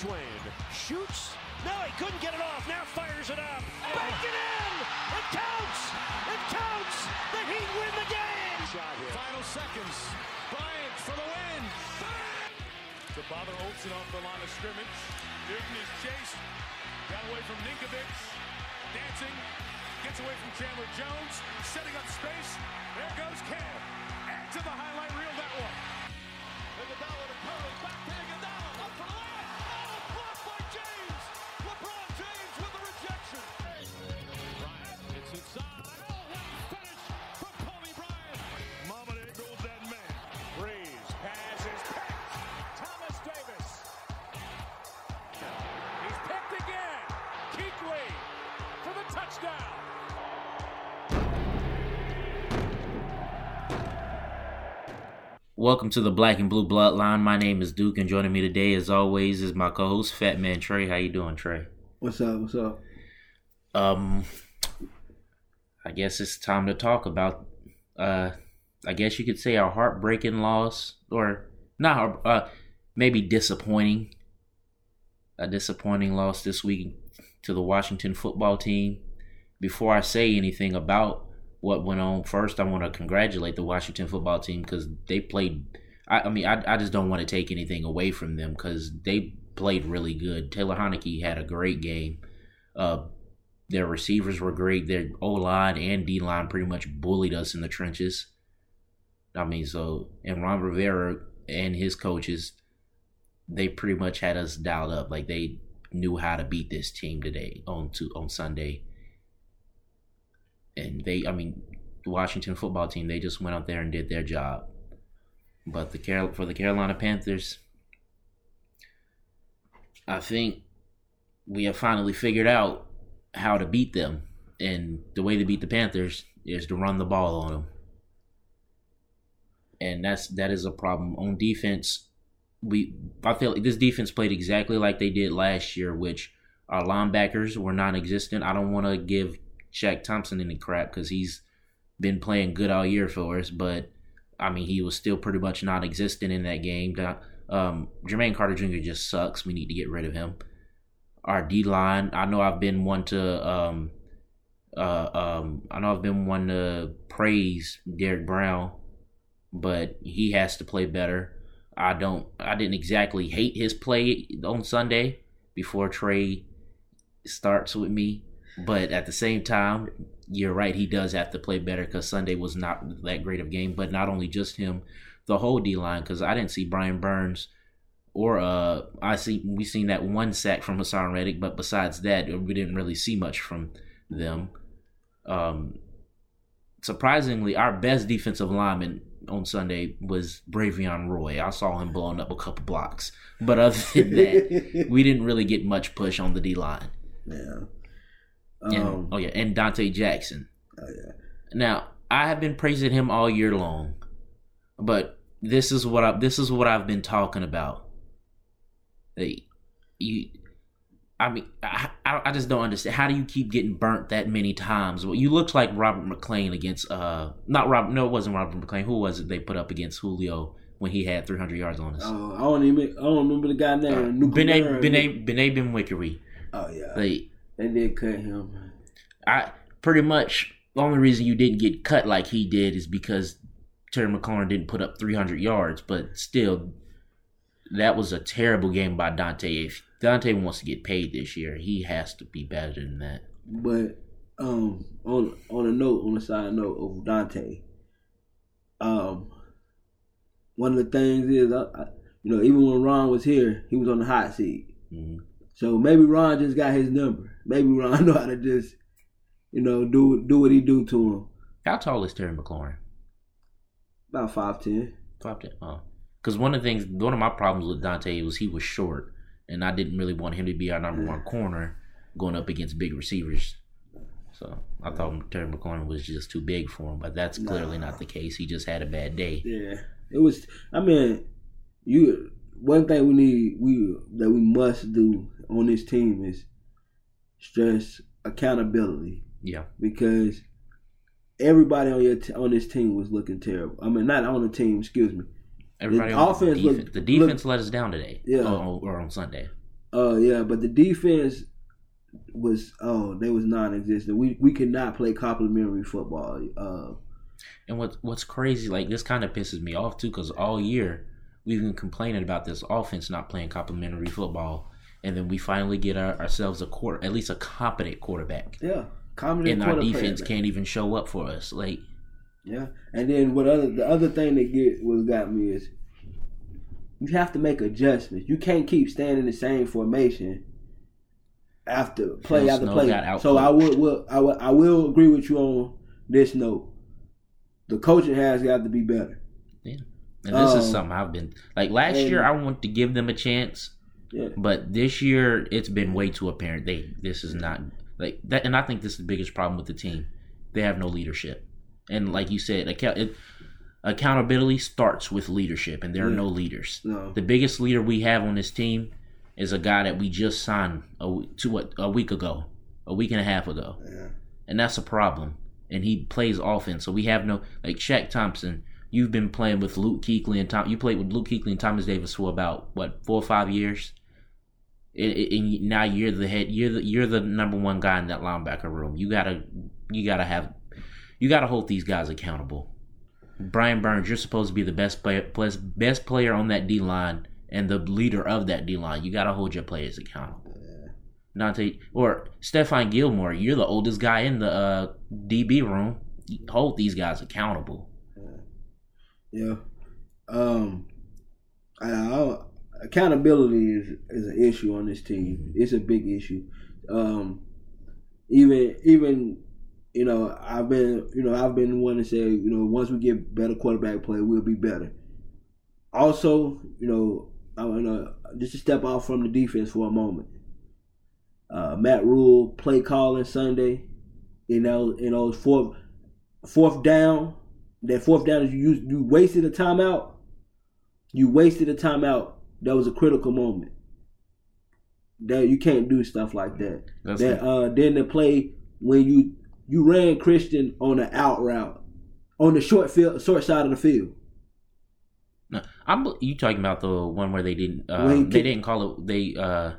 Twain shoots. No, he couldn't get it off. Now fires it up. Bank it in. It counts. It counts. The Heat win the game. Shot here. Final seconds. Bryant for the win. To bother Olsen off the line of scrimmage. Newton is chased. Got away from Ninkovic. Dancing. Gets away from Chandler Jones. Setting up space. There goes Cam. Add to the highlight reel that one. Iguodala to Curry. Back to Iguodala. Up for the last. Oh, blocked by James. LeBron James with the rejection. Bryant gets inside. Oh, what a finish from Kobe Bryant. Mama, there goes that man. Breeze. Pass is picked. Thomas Davis. He's picked again. Kuechly for the touchdown. Welcome to the Black and Blue Bloodline. My name is Duke, and joining me today, as always, is my co-host, Fat Man Trey. How you doing, Trey? What's up? What's up? I guess it's time to talk about. I guess you could say our heartbreaking loss, or not? Maybe disappointing. A disappointing loss this week to the Washington football team. Before I say anything about what went on, first I want to congratulate the Washington football team because they played. I just don't want to take anything away from them because they played really good. Taylor Heinicke had a great game. Their receivers were great. Their O-line and D-line pretty much bullied us in the trenches. And Ron Rivera and his coaches, they pretty much had us dialed up. Like, they knew how to beat this team today on Sunday. And the Washington football team, they just went out there and did their job. But for the Carolina Panthers, I think we have finally figured out how to beat them. And the way to beat the Panthers is to run the ball on them. And that is a problem. On defense, I feel like this defense played exactly like they did last year, which our linebackers were non-existent. I don't want to give Shaq Thompson in the crap because he's been playing good all year for us, but he was still pretty much non-existent in that game. Jermaine Carter Jr. just sucks. We need to get rid of him. Our D-line, I know I've been one to praise Derrick Brown, but he has to play better. I didn't exactly hate his play on Sunday before Trey starts with me. But at the same time, you're right, he does have to play better because Sunday was not that great of a game. But not only just him, the whole D-line, because I didn't see Brian Burns we seen that one sack from Haason Reddick, but besides that, we didn't really see much from them. Surprisingly, our best defensive lineman on Sunday was Bravion Roy. I saw him blowing up a couple blocks. But other than that, we didn't really get much push on the D-line. Yeah. And Dante Jackson. Oh, yeah. Now, I have been praising him all year long, but this is what I've been talking about. I just don't understand. How do you keep getting burnt that many times? Well, you looked like Robert McClain against it wasn't Robert McClain. Who was it they put up against Julio when he had 300 yards on us? Oh, I don't remember the guy name. Bene Wickery. Oh yeah. They did cut him. The only reason you didn't get cut like he did is because Terry McLaurin didn't put up 300 yards. But still, that was a terrible game by Dante. If Dante wants to get paid this year, he has to be better than that. But on a side note of Dante, one of the things is, I even when Ron was here, he was on the hot seat. Mm-hmm. So maybe Ron just got his number. Maybe Ron know how to just, do what he do to him. How tall is Terry McLaurin? About 5'10". 5'10". Oh, because one of my problems with Dante was he was short, and I didn't really want him to be our number one corner going up against big receivers. So I thought Terry McLaurin was just too big for him, but that's clearly not the case. He just had a bad day. Yeah, it was. One thing we must do on this team is stress accountability. Yeah. Because everybody on this team was looking terrible. Not on the team. Excuse me. Everybody. The defense let us down today. Yeah. Or on Sunday. Yeah, but the defense was they was non-existent. We could not play complimentary football. And what's crazy, like this kind of pisses me off too, because all year we've been complaining about this offense not playing complimentary football, and then we finally get ourselves at least a competent quarterback. Yeah, competent. And our defense can't even show up for us. Like, yeah. And then the other thing that got me is you have to make adjustments. You can't keep standing the same formation after play after play. So I will agree with you on this note. The coaching has got to be better. Yeah. And this is something I've been like last year I wanted to give them a chance. Yeah. But this year it's been way too apparent. This is not like that, and I think this is the biggest problem with the team. They have no leadership. And like you said, accountability starts with leadership, and there are no leaders. No. The biggest leader we have on this team is a guy that we just signed a week and a half ago. Yeah. And that's a problem. And he plays offense, so we have no like Shaq Thompson. You've been playing with Luke Kuechly and You played with Luke Kuechly and Thomas Davis for about 4 or 5 years, and now you're the head. You're the number one guy in that linebacker room. You gotta hold these guys accountable. Brian Burns, you're supposed to be the best player on that D line and the leader of that D line. You gotta hold your players accountable. Dante or Stephon Gilmore, you're the oldest guy in the DB room. Hold these guys accountable. Yeah, accountability is an issue on this team. It's a big issue. Even I've been one to say once we get better quarterback play, we'll be better. Also, I want to just step off from the defense for a moment. Matt Rule play calling Sunday, fourth down. That fourth down is you wasted a timeout. You wasted a timeout. That was a critical moment. That you can't do stuff like that. Then the play when you ran Christian on the out route on the short side of the field. No, you talking about the one where they didn't didn't call it. They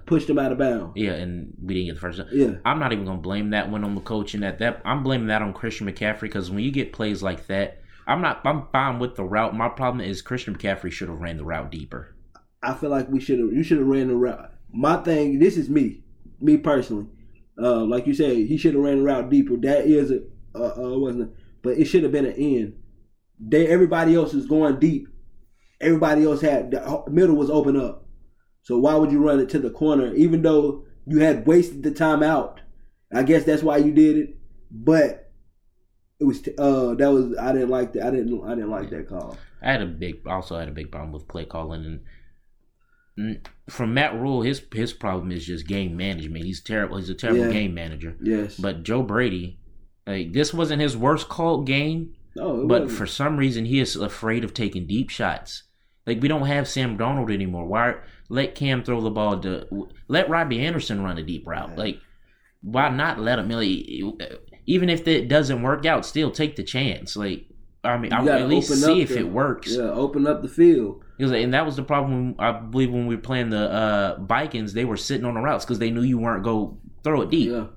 pushed him out of bounds. Yeah, and we didn't get the first down. Yeah, I'm not even gonna blame that one on the coaching. I'm blaming that on Christian McCaffrey, because when you get plays like that, I'm fine with the route. My problem is Christian McCaffrey should have ran the route deeper. I feel like you should have ran the route. My thing. This is me personally. Like you said, he should have ran the route deeper. That is wasn't, but it should have been an end. Everybody else is going deep. Everybody else had the middle was open up, so why would you run it to the corner? Even though you had wasted the timeout, I guess that's why you did it. But it was I didn't like that. I didn't like that call. I also had a big problem with play calling, and from Matt Rule, his problem is just game management. He's terrible. He's a terrible game manager. Yes. But Joe Brady, like this wasn't his worst called game. No, but wasn't. For some reason he is afraid of taking deep shots. Like, we don't have Sam Darnold anymore. Why let Cam throw the ball to let Robbie Anderson run a deep route? Like, why not let him? Like, even if it doesn't work out, still take the chance. Like, I mean, I at least see if it works. Yeah, open up the field. And that was the problem. I believe when we were playing the Vikings, they were sitting on the routes because they knew you weren't go throw it deep. Yeah.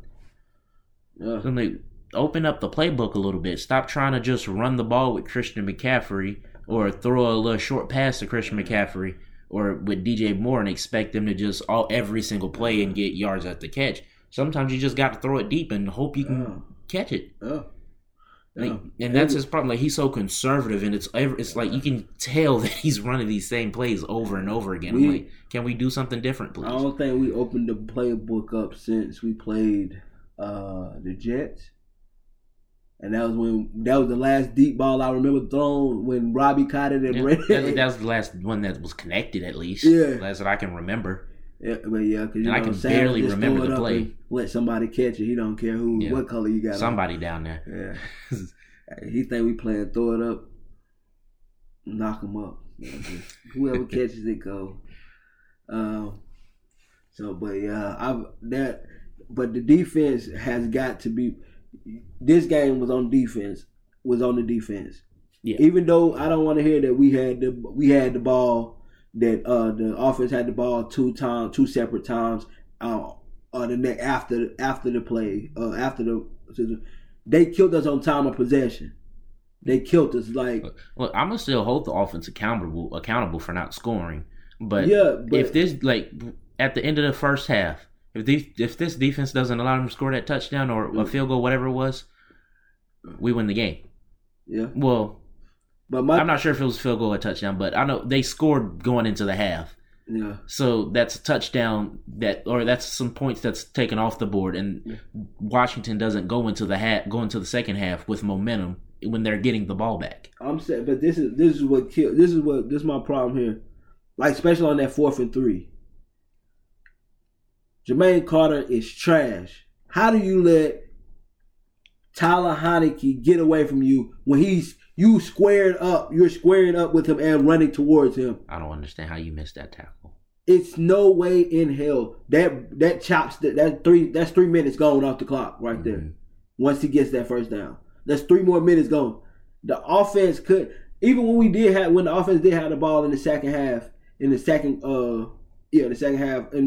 So I'm like, open up the playbook a little bit. Stop trying to just run the ball with Christian McCaffrey or throw a little short pass to Christian McCaffrey or with DJ Moore and expect them to just every single play and get yards at the catch. Sometimes you just got to throw it deep and hope you can catch it. Like, and that's his problem. Like, he's so conservative, and it's like you can tell that he's running these same plays over and over again. I'm like, can we do something different, please? I don't think we opened the playbook up since we played the Jets. And that was the last deep ball I remember thrown when Robbie caught it and ran. That was the last one that was connected, at least. Yeah, that's what I can remember. Yeah, but I can barely remember the play. Let somebody catch it. He don't care who, what color you got. Somebody on down there. Yeah, he think we playing throw it up, knock him up. Whoever catches it go. But the defense has got to be. This game was on the defense. Yeah. Even though I don't want to hear that we had the ball that the offense had the ball two separate times. They killed us on time of possession. They killed us. Look, I'm gonna still hold the offense accountable for not scoring. But, if this at the end of the first half, if this defense doesn't allow them to score that touchdown or a field goal, whatever it was, we win the game. Yeah. Well, but I'm not sure if it was a field goal or a touchdown, but I know they scored going into the half. Yeah. So that's a touchdown that's some points that's taken off the board, and Washington doesn't go into the second half with momentum when they're getting the ball back. I'm saying, but this is what killed. This is my problem here. Especially on that 4th and 3. Jermaine Carter is trash. How do you let Taylor Heinicke get away from you when you're squaring up with him and running towards him? I don't understand how you missed that tackle. It's no way in hell. That chops that's 3 minutes gone off the clock right there. Once he gets that first down. That's 3 more minutes gone. The offense could, even when the offense did have the ball in the second half, in the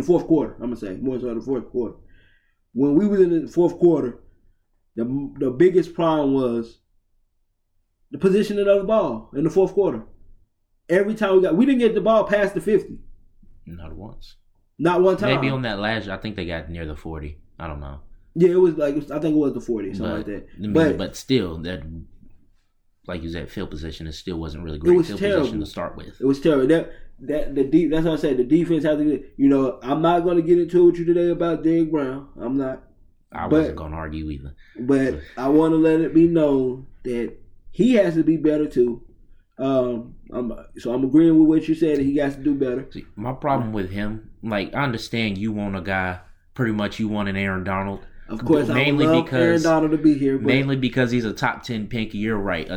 fourth quarter, I'm going to say, more so the fourth quarter. When we was in the fourth quarter, the biggest problem was the positioning of the ball in the fourth quarter. Every time we didn't get the ball past the 50. Not once. Not one time. Maybe on that last, I think they got near the 40. I don't know. Yeah, it was I think it was the 40 or something like that. But still, that, like you said, field position, it still wasn't really great. It was terrible. Position to start with. It was terrible. That's what I said. The defense has to get, I'm not going to get into it with you today about Derrick Brown. I'm not. I wasn't going to argue either. But I want to let it be known that he has to be better too. So I'm agreeing with what you said. He has to do better. See, my problem with him, I understand you want a guy, pretty much you want an Aaron Donald. Of course, I would love Aaron Donald to be here. But mainly because he's a top 10 pick. You're right.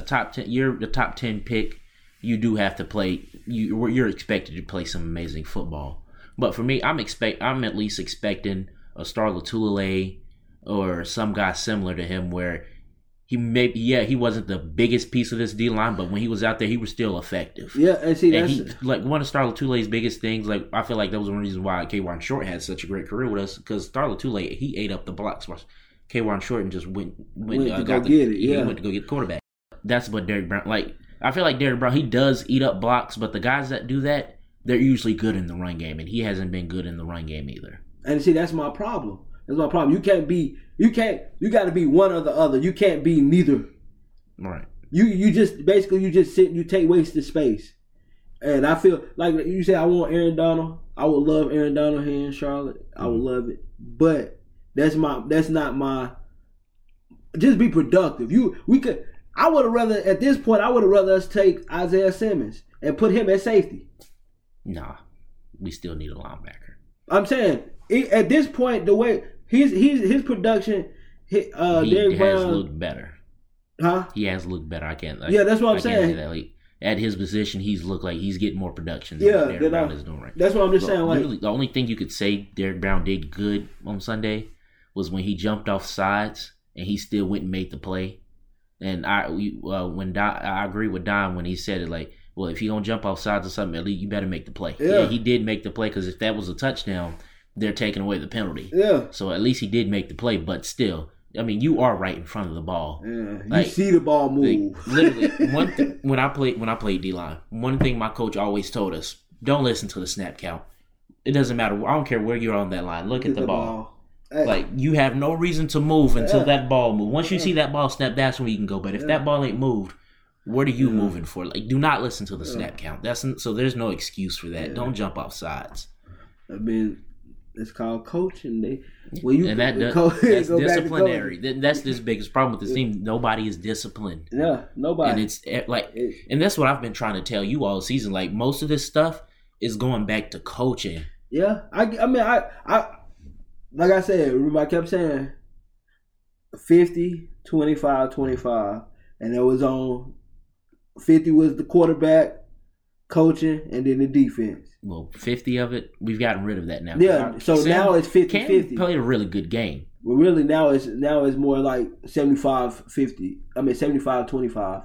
You're a top 10 pick. You do have to play. You're expected to play some amazing football. But for me, I'm at least expecting a Star Lotulelei or some guy similar to him, where he wasn't the biggest piece of this D line, but when he was out there, he was still effective. Yeah, and see, one of Star Lotulei's biggest things. I feel like that was one reason why Kwan Shorten had such a great career with us, because Star Lotulelei, he ate up the blocks. Kwan Shorten just He went to go get the quarterback. That's what Derrick Brown. I feel like Derrick Brown, he does eat up blocks, but the guys that do that, they're usually good in the run game, and he hasn't been good in the run game either. And see, that's my problem. You can't be. You got to be one or the other. You can't be neither. Right. You just sit and you take wasted space. And I feel like you say, I want Aaron Donald. I would love Aaron Donald here in Charlotte. I would love it. But that's not my. Just be productive. I would have rather at this point. I would have rather us take Isaiah Simmons and put him at safety. Nah, we still need a linebacker. I'm saying. At this point, the way his production, Derrick Brown has looked better. Huh? He has looked better. I can't. That's what I'm saying. At his position, he's looked like he's getting more production than Derrick Brown is doing right now. That's what I'm just saying. The only thing you could say Derrick Brown did good on Sunday was when he jumped off sides and he still went and made the play. And I agree with Don when he said it if you're going to jump off sides or something, at least you better make the play. Yeah he did make the play, because if that was a touchdown, they're taking away the penalty. Yeah. So at least he did make the play, but still, I mean, you are right in front of the ball. Yeah. You see the ball move. Literally, when I played D-line, one thing my coach always told us: don't listen to the snap count. It doesn't matter. I don't care where you're on that line. Look at the ball. Hey. You have no reason to move until that ball moves. Once you see that ball snap, that's when you can go. But if that ball ain't moved, what are you moving for? Do not listen to the snap count. So there's no excuse for that. Yeah. Don't jump off sides. I mean, it's called coaching. That's disciplinary. That's this biggest problem with this team. Nobody is disciplined. Yeah, nobody. And and that's what I've been trying to tell you all season. Most of this stuff is going back to coaching. Yeah, I mean, like I said, everybody kept saying 50, 25, 25, and it was on 50 was the quarterback, coaching, and then the defense. Well, 50 of it, we've gotten rid of that now. Yeah, so now it's 50-50. Cam played a really good game. Well, really, now it's more like 75-50. I mean, 75-25.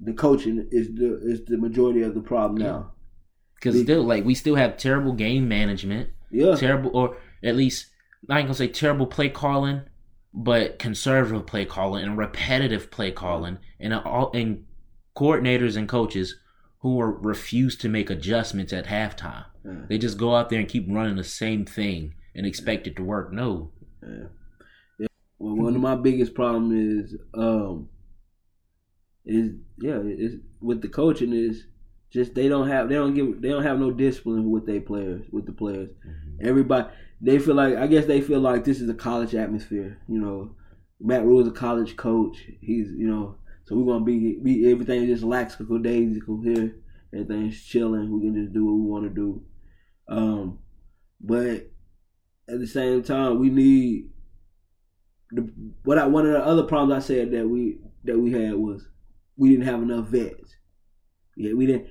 the coaching is the majority of the problem now. Because still, like, we still have terrible game management. Yeah. Terrible, or at least, I ain't going to say terrible play calling, but conservative play calling and repetitive play calling, and coordinators and coaches who are refuse to make adjustments at halftime. Yeah. They just go out there and keep running the same thing and expect it to work. No. Yeah. Yeah. Well, one of my biggest problems is with the coaching is just they don't have no discipline with their players, with the players. Mm-hmm. Everybody, they feel like this is a college atmosphere. You know, Matt Rule is a college coach. He's, you know, so we're gonna be everything just laxical, daisical here. Everything's chilling. We can just do what we want to do. But at the same time, we need one of the other problems I said that we had was we didn't have enough vets. Yeah, we didn't.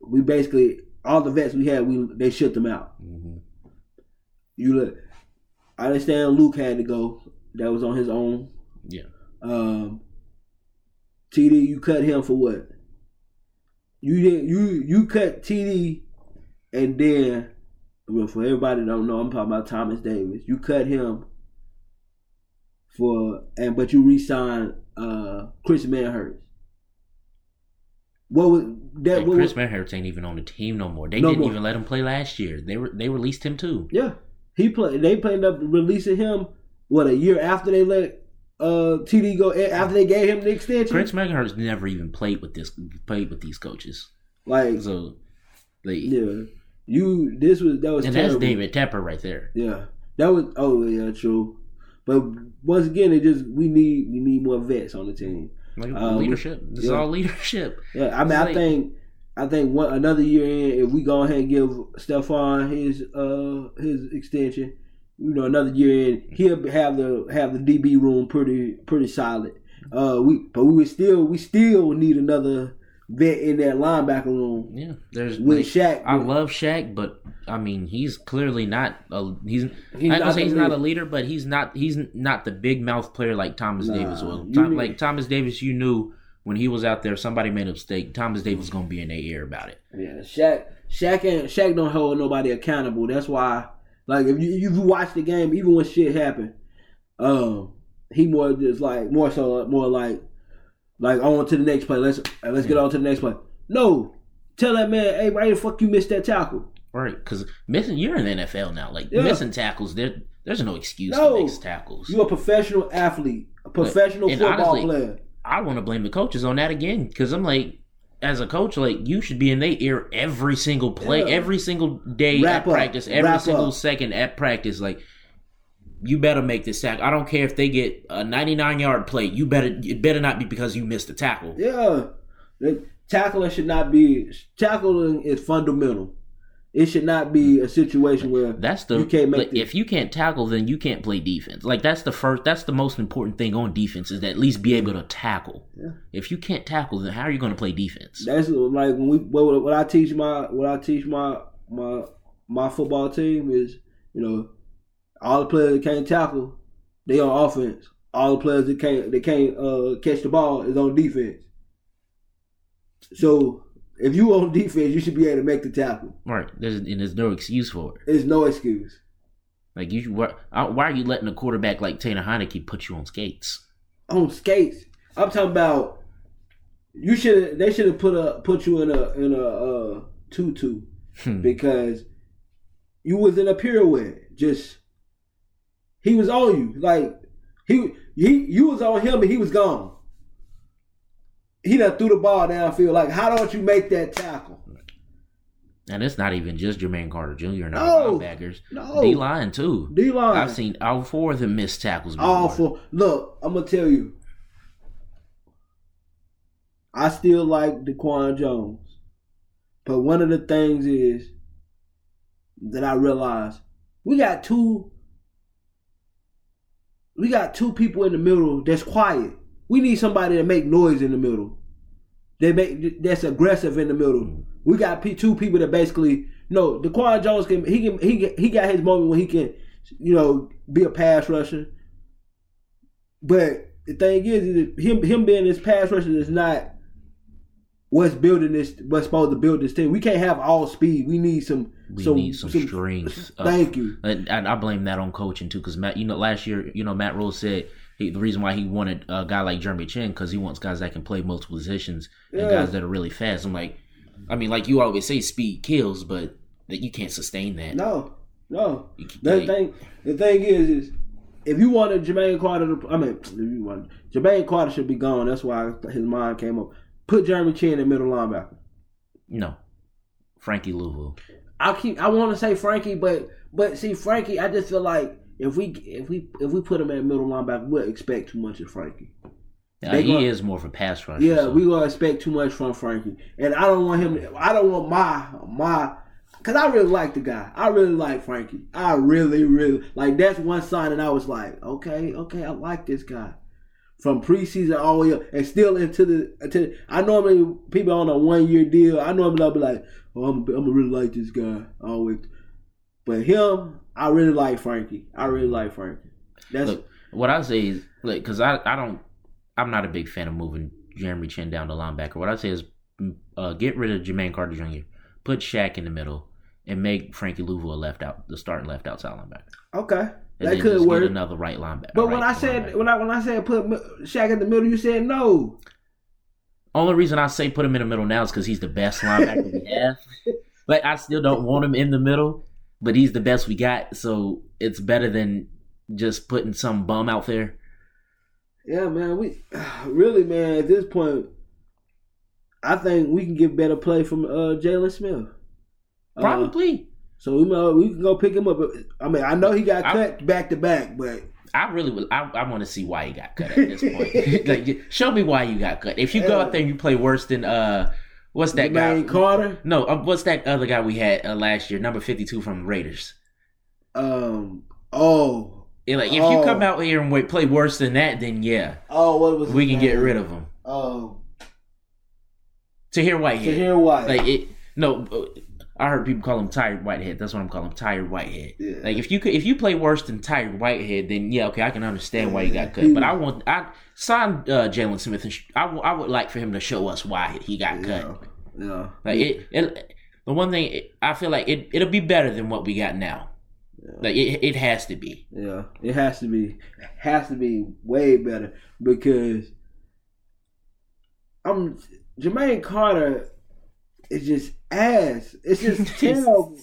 We basically all the vets we had, they shipped them out. Mm-hmm. I understand Luke had to go. That was on his own. Yeah. TD, you cut him for what? You didn't. You cut TD, and then, well, for everybody that don't know, I'm talking about Thomas Davis. You cut him but you re-signed Chris Manhurst. What was that? And Chris Manhurst ain't even on the team no more. They didn't even let him play last year. They released him too. Yeah, he played. They ended up releasing him a year after they let TD go, after they gave him the extension. Chris Manhurst never even played with these coaches. Like so, that was terrible. That's David Tepper right there. Yeah, that was. Oh yeah, true. But once again, we need more vets on the team. Like leadership. This is all leadership. Yeah, I mean, I think another year in, if we go ahead and give Stephon his extension, you know, another year in, he'll have the DB room pretty solid. We still need another vet in that linebacker room. Yeah, Shaq. I love Shaq, but I mean, he's clearly not a he's not a leader, but he's not the big mouth player like Thomas Davis was. Thomas Davis, you knew when he was out there, somebody made a mistake. Thomas Davis was gonna be in their ear about it. Yeah, Shaq don't hold nobody accountable. That's why, like, if you watch the game, even when shit happened, he more just like more so like on to the next play. Let's get on to the next play. No, tell that man, hey, why the fuck you missed that tackle? Right, because you're in the NFL now. Like, missing tackles, there's no excuse for missed tackles. You're a professional athlete, a professional football player. I want to blame the coaches on that again, because I'm like, as a coach, like, you should be in their ear every single play, every single day practice, every single second at practice. Like, you better make this tackle. I don't care if they get a 99-yard play. It better not be because you missed a tackle. Yeah, tackling is fundamental. It should not be a situation where you can't make it. If you can't tackle, then you can't play defense. Like, that's the most important thing on defense, is to at least be able to tackle. Yeah. If you can't tackle, then how are you going to play defense? That's like what I teach my football team is, you know, all the players that can't tackle, they on offense. All the players that can't catch the ball is on defense. So if you on defense, you should be able to make the tackle. Right, there's no excuse for it. There's no excuse. Like, why are you letting a quarterback like Taylor Heinicke put you on skates? On skates, I'm talking about. You should. They should have put you in a tutu because you was in a pirouette. Just he was on you like you was on him and he was gone. He done threw the ball downfield. Like, how don't you make that tackle? And it's not even just Jermaine Carter Jr. and all linebackers. No. D-line, too. D-line. I've seen all four of them miss tackles before. All four. Look, I'm going to tell you. I still like Daquan Jones. But one of the things is that I realized we got two people in the middle that's quiet. We need somebody to make noise in the middle. That's aggressive in the middle. We got two people that basically Daquan Jones he got his moment when he can, you know, be a pass rusher. But the thing is him being this pass rusher is not what's supposed to build this team. We can't have all speed. We need some. We need some strength. Thank you. And I blame that on coaching too, because last year, Matt Rule said the reason why he wanted a guy like Jeremy Chin because he wants guys that can play multiple positions and guys that are really fast. I'm like, like you always say, speed kills, but that you can't sustain that. No. The thing is, if you wanted Jermaine Carter, Jermaine Carter should be gone. That's why his mind came up. Put Jeremy Chin in middle linebacker. No, Frankie Luvu. I want to say Frankie, but see Frankie. I just feel like if we put him at middle linebacker, we'll expect too much of Frankie. He is more of a pass rusher. Yeah, so we gonna expect too much from Frankie, and I don't want him. I don't want my because I really like the guy. I really like Frankie. I really like. That's one sign, and I was like, okay, I like this guy. From preseason all the way up and still into I normally people on a 1-year deal. I normally be like, oh, I'm really like this guy always, but him, I really like Frankie. That's what I say is because I'm not a big fan of moving Jeremy Chin down to linebacker. What I say is get rid of Jermaine Carter Jr., put Shaq in the middle, and make Frankie Luvu the starting left outside linebacker. Okay. And that could work. Another right linebacker. But when I said put Shaq in the middle, you said no. Only reason I say put him in the middle now is because he's the best linebacker we have. Like I still don't want him in the middle, but he's the best we got, so it's better than just putting some bum out there. Yeah, man. We really, man. At this point, I think we can get better play from Jalen Smith. Probably. So we can go pick him up. I know he got cut back to back, but I want to see why he got cut at this point. Like, show me why you got cut. If you go out there and you play worse than what's that guy? Carter? No, what's that other guy we had last year? Number 52 from the Raiders. If you come out here and play worse than that, then yeah. Oh, what was? We can get rid of him. Oh, Tahir Whitehead. I heard people call him Tahir Whitehead. That's what I'm calling him, Tahir Whitehead. Yeah. Like if you play worse than Tahir Whitehead, then yeah, okay, I can understand why you got cut. But I signed Jalen Smith, and I would like for him to show us why he got cut. Yeah. Like the one thing I feel like it'll be better than what we got now. Yeah. Like it has to be. Yeah, it has to be. It has to be way better because Jermaine Carter. It's just ass. It's just terrible.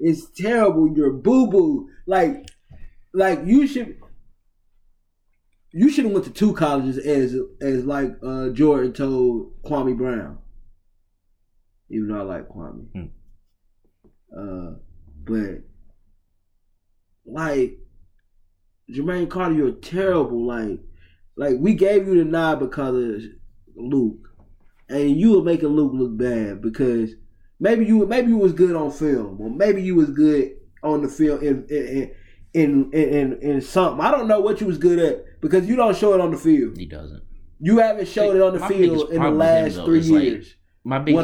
It's terrible. You're boo-boo. Like you should have went to two colleges as like Jordan told Kwame Brown. Even though I like Kwame. But like Jermaine Carter, you're terrible. Like we gave you the nod because of Luke. And you were making Luke look bad because maybe you was good on film or maybe you was good on the field in something. I don't know what you was good at because you don't show it on the field. He doesn't. You haven't showed it on the field in the last 3 years. Like, last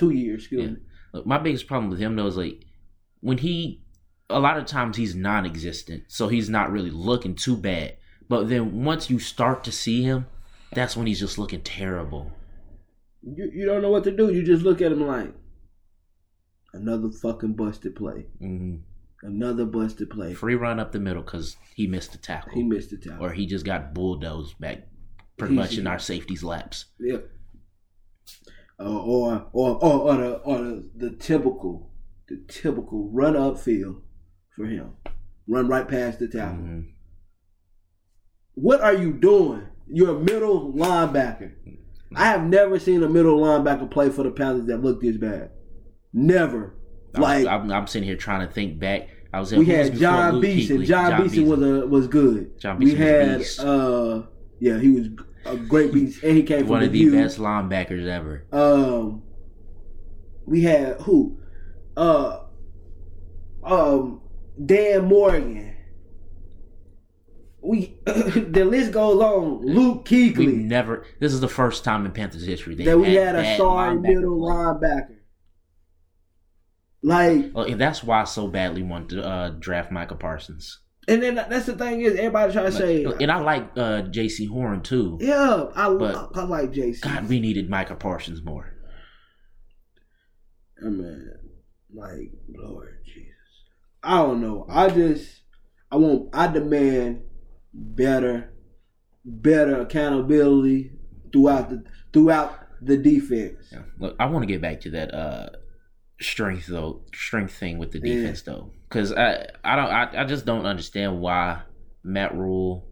2 years. Excuse me. Look, my biggest problem with him though is like when a lot of times he's non-existent, so he's not really looking too bad. But then once you start to see him. That's when he's just looking terrible. You don't know what to do. You just look at him like, another fucking busted play. Mm-hmm. Another busted play. Free run up the middle because he missed a tackle. Or he just got bulldozed back pretty much in our safety's laps. Yeah. Or the typical run up field for him. Run right past the tackle. Mm-hmm. What are you doing? You're a middle linebacker. I have never seen a middle linebacker play for the Panthers that looked this bad. Never. I'm sitting here trying to think back. We had Jon Beason. Jon Beason was good. Jon Beason was a yeah, he was a great beast, and he came from one of the best linebackers ever. We had who? Dan Morgan. The list goes on. Luke Kuechly. This is the first time in Panthers history that we had a starting middle linebacker. Like, and that's why I so badly wanted to draft Micah Parsons. And then that's the thing is everybody trying to say. And I like J.C. Horn too. Yeah, I like J.C. God, we needed Micah Parsons more. I mean, like Lord Jesus, I don't know. I demand better accountability throughout the defense. Yeah. Look, I want to get back to that strength thing with the defense though, because I just don't understand why Matt Rule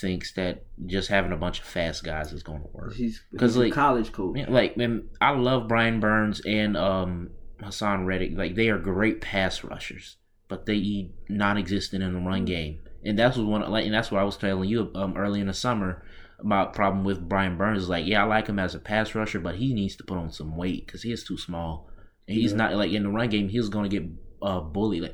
thinks that just having a bunch of fast guys is going to work. Because like a college coach, I love Brian Burns and Haason Reddick. Like they are great pass rushers, but they eat non-existent in the run game, and that's what that's what I was telling you early in the summer. My problem with Brian Burns is I like him as a pass rusher, but he needs to put on some weight because he is too small. He's not in the run game. He was going to get bullied.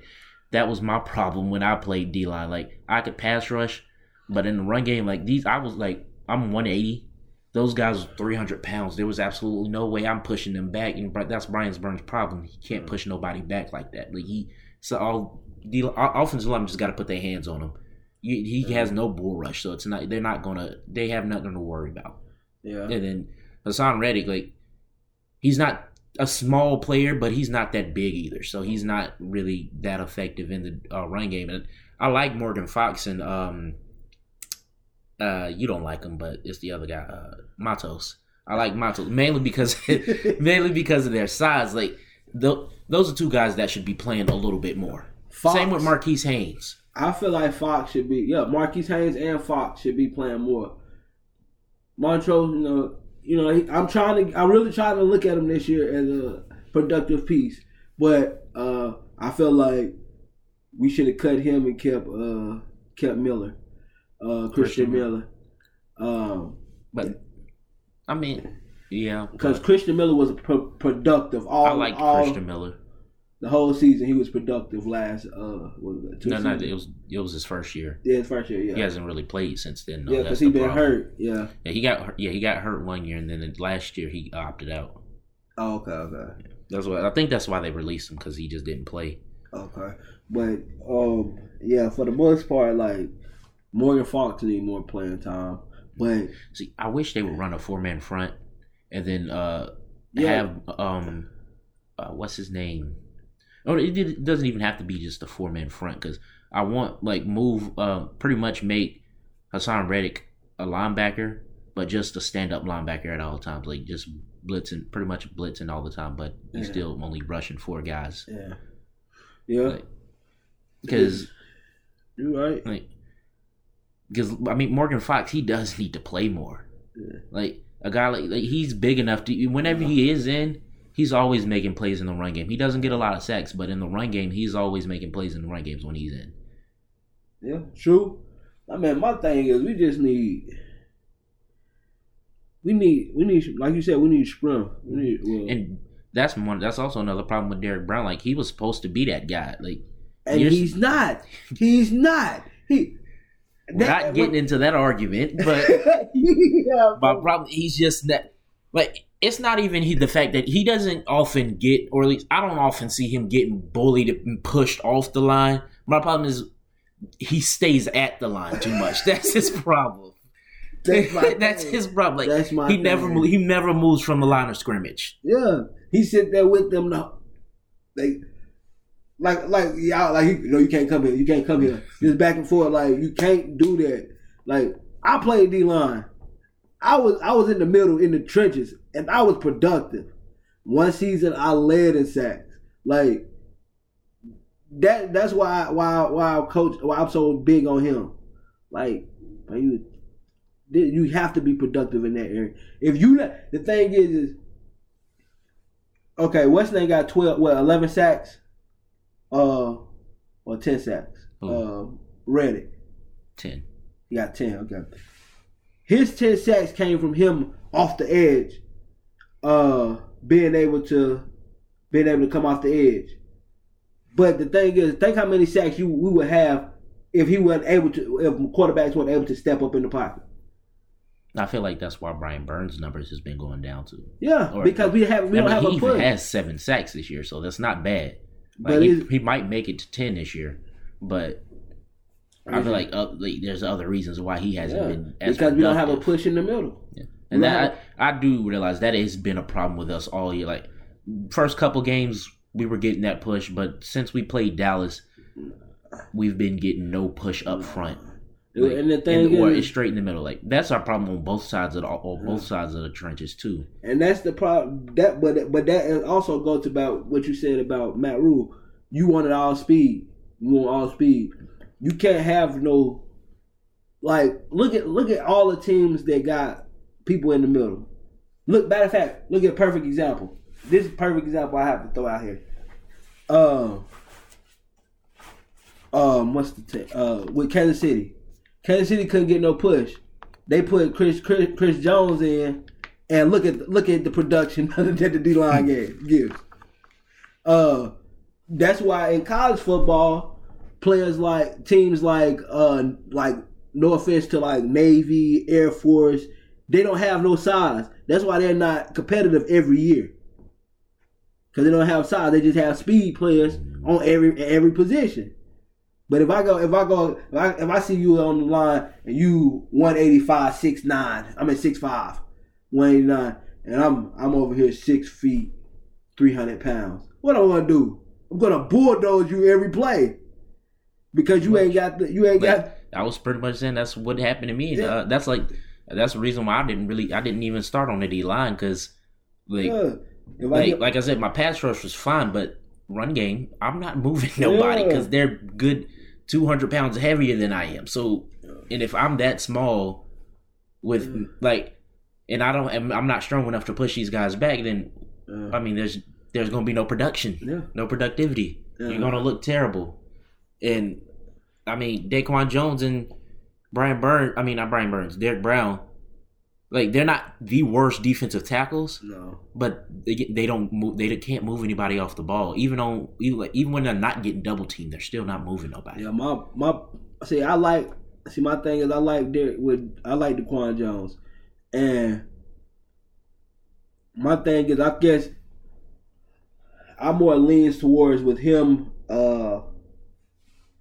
That was my problem when I played D-line. I could pass rush, but in the run game, I'm 180. Those guys were 300 pounds. There was absolutely no way I'm pushing them back. And that's Brian Burns' problem. He can't push nobody back like that. Offensive linemen just got to put their hands on him. He has no bull rush, so it's not. They're not gonna. They have nothing to worry about. Yeah. And then Haason Reddick, he's not a small player, but he's not that big either, so he's not really that effective in the run game. And I like Morgan Fox and you don't like him, but it's the other guy, Matos. I like Matos mainly because of their size. Those are two guys that should be playing a little bit more. Fox. Same with Marquis Haynes. I feel like Fox should be Marquis Haynes and Fox should be playing more. Montrose, I'm really trying to look at him this year as a productive piece, but I feel like we should have cut him and kept Miller, Christian Miller. Because Christian Miller was productive. Christian Miller. The whole season he was productive. It was his first year. Yeah, his first year. Yeah, he hasn't really played since then. No, yeah, because he been problem. Hurt. Yeah, he got hurt one year, and then last year he opted out. Oh, okay. Yeah. I think that's why they released him, because he just didn't play. Okay, but for the most part, Morgan Fox need more playing time. But see, I wish they would run a 4-man front, and then have what's his name. Oh, it doesn't even have to be just a 4-man front, because I want pretty much make Haason Reddick a linebacker, but just a stand-up linebacker at all times, just blitzing, pretty much blitzing all the time, but he's still only rushing four guys. Yeah, yeah, because you're right. Morgan Fox, he does need to play more. Yeah. A guy he's big enough to whenever he is in. He's always making plays in the run game. He doesn't get a lot of sacks, but in the run game, he's always making plays in the run games when he's in. Yeah, true. My thing is we just need – like you said, we need sprint. And that's one. That's also another problem with Derrick Brown. He was supposed to be that guy. And he's not. He's not. We're not getting into that argument, but my problem – he's just not it's not even the fact that he doesn't often get, or at least I don't often see him getting bullied and pushed off the line. My problem is he stays at the line too much. That's his problem. That's his problem. He never moves from the line of scrimmage. Yeah, he sit there with them. No, y'all you can't come here. You can't come here. Just back and forth. You can't do that. I played D line. I was in the middle, in the trenches, and I was productive. One season, I led in sacks. That's why I'm so big on him. You have to be productive in that area. The thing is okay. Weston got 11 sacks, or 10 sacks. Reddick 10. He got 10. Okay. His 10 sacks came from him off the edge, being able to come off the edge. But the thing is, think how many sacks we would have if quarterbacks weren't able to step up in the pocket. I feel like that's why Brian Burns' numbers has been going down too. Yeah, because we don't have a push. He has 7 sacks this year, so that's not bad. But he might make it to 10 this year, but I feel like there's other reasons why he hasn't been as because productive. We don't have a push in the middle. Yeah. And that I do realize that has been a problem with us all year. Like first couple games we were getting that push, but since we played Dallas, we've been getting no push up front. Like, and the thing is, or it's straight in the middle. Like that's our problem on both sides of the, on both sides of the trenches too. And that's the problem. That but that also goes about what you said about Matt Rule. You want it all speed. You want all speed. You can't have no like look at all the teams that got people in the middle. Look, matter of fact, look at a perfect example. This is a perfect example I have to throw out here. What's the with Kansas City? Kansas City couldn't get no push. They put Chris Jones in, and look at the production that the D line gives. That's why in college football, players like teams like no offense to like Navy, Air Force, they don't have no size. That's why they're not competitive every year. Cause they don't have size. They just have speed players on every position. But if I see you on the line and you 185, 6'9", I'm at 6'5", 189, and I'm over here 6 feet, 300 pounds. What I want to do? I'm gonna bulldoze you every play because you ain't got. I was pretty much saying that's what happened to me. Yeah. That's the reason why I didn't even start on the D line because like I said, my pass rush was fine, but run game, I'm not moving nobody because they're good. 200 pounds heavier than I am. So, and if I'm that small with I'm not strong enough to push these guys back, then I mean, there's going to be no production, no productivity. Yeah. You're going to look terrible. And I mean, Daquan Jones and Derrick Brown, like they're not the worst defensive tackles, but they don't move. They can't move anybody off the ball. Even when they're not getting double teamed, they're still not moving nobody. Yeah, my thing is I like Daquan Jones, and my thing is I guess I more leans towards with him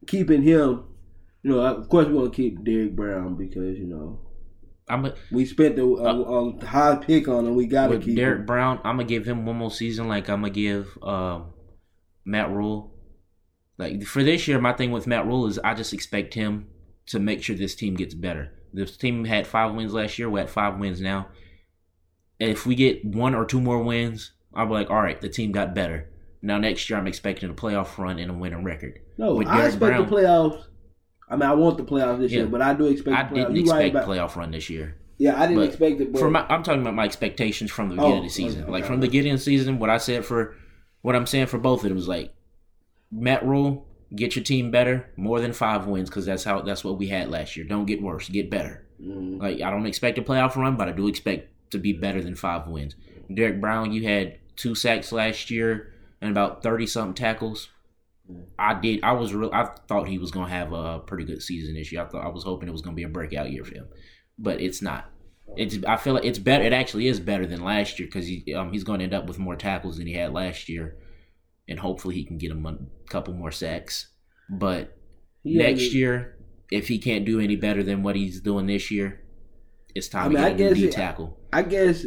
keeping him. You know, of course we want to keep Derrick Brown because we spent a high pick on him. We got to keep Derrick Brown. I'm gonna give him one more season. Like I'm gonna give Matt Rule. Like for this year, my thing with Matt Rule is I just expect him to make sure this team gets better. This team had 5 wins last year. We're at 5 wins now. If we get 1 or 2 more wins, I'll be like, all right, the team got better. Now next year, I'm expecting a playoff run and a winning record. No, I expect the playoffs. I mean, I want the playoffs this year, but I do expect. Playoff run this year. Yeah, I didn't expect it. But I'm talking about my expectations from the beginning of the season. From the beginning of the season, what I'm saying for both of them is like, Matt Rule, get your team better, more than 5 wins, because that's what we had last year. Don't get worse, get better. Mm-hmm. Like I don't expect a playoff run, but I do expect to be better than 5 wins. Derrick Brown, you had 2 sacks last year and about 30-something tackles. I thought he was gonna have a pretty good season this year. I was hoping it was gonna be a breakout year for him, but it's not. I feel like it's better. It actually is better than last year because he's gonna end up with more tackles than he had last year, and hopefully he can get him a couple more sacks. But next year, if he can't do any better than what he's doing this year, it's time to get a new D tackle. I guess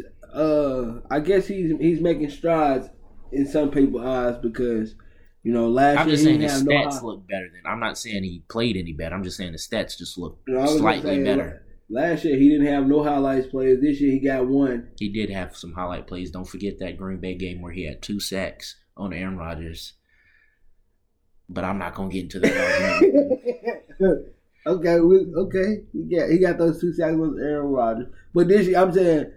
he's making strides in some people's eyes because. Last year he didn't have no. I'm just saying his stats look better than. I'm not saying he played any better. I'm just saying his stats just look slightly better. Last year he didn't have no highlights plays. This year he got one. He did have some highlight plays. Don't forget that Green Bay game where he had 2 sacks on Aaron Rodgers. But I'm not gonna get into that. Okay. Yeah, he got those 2 sacks on Aaron Rodgers. But this year I'm saying.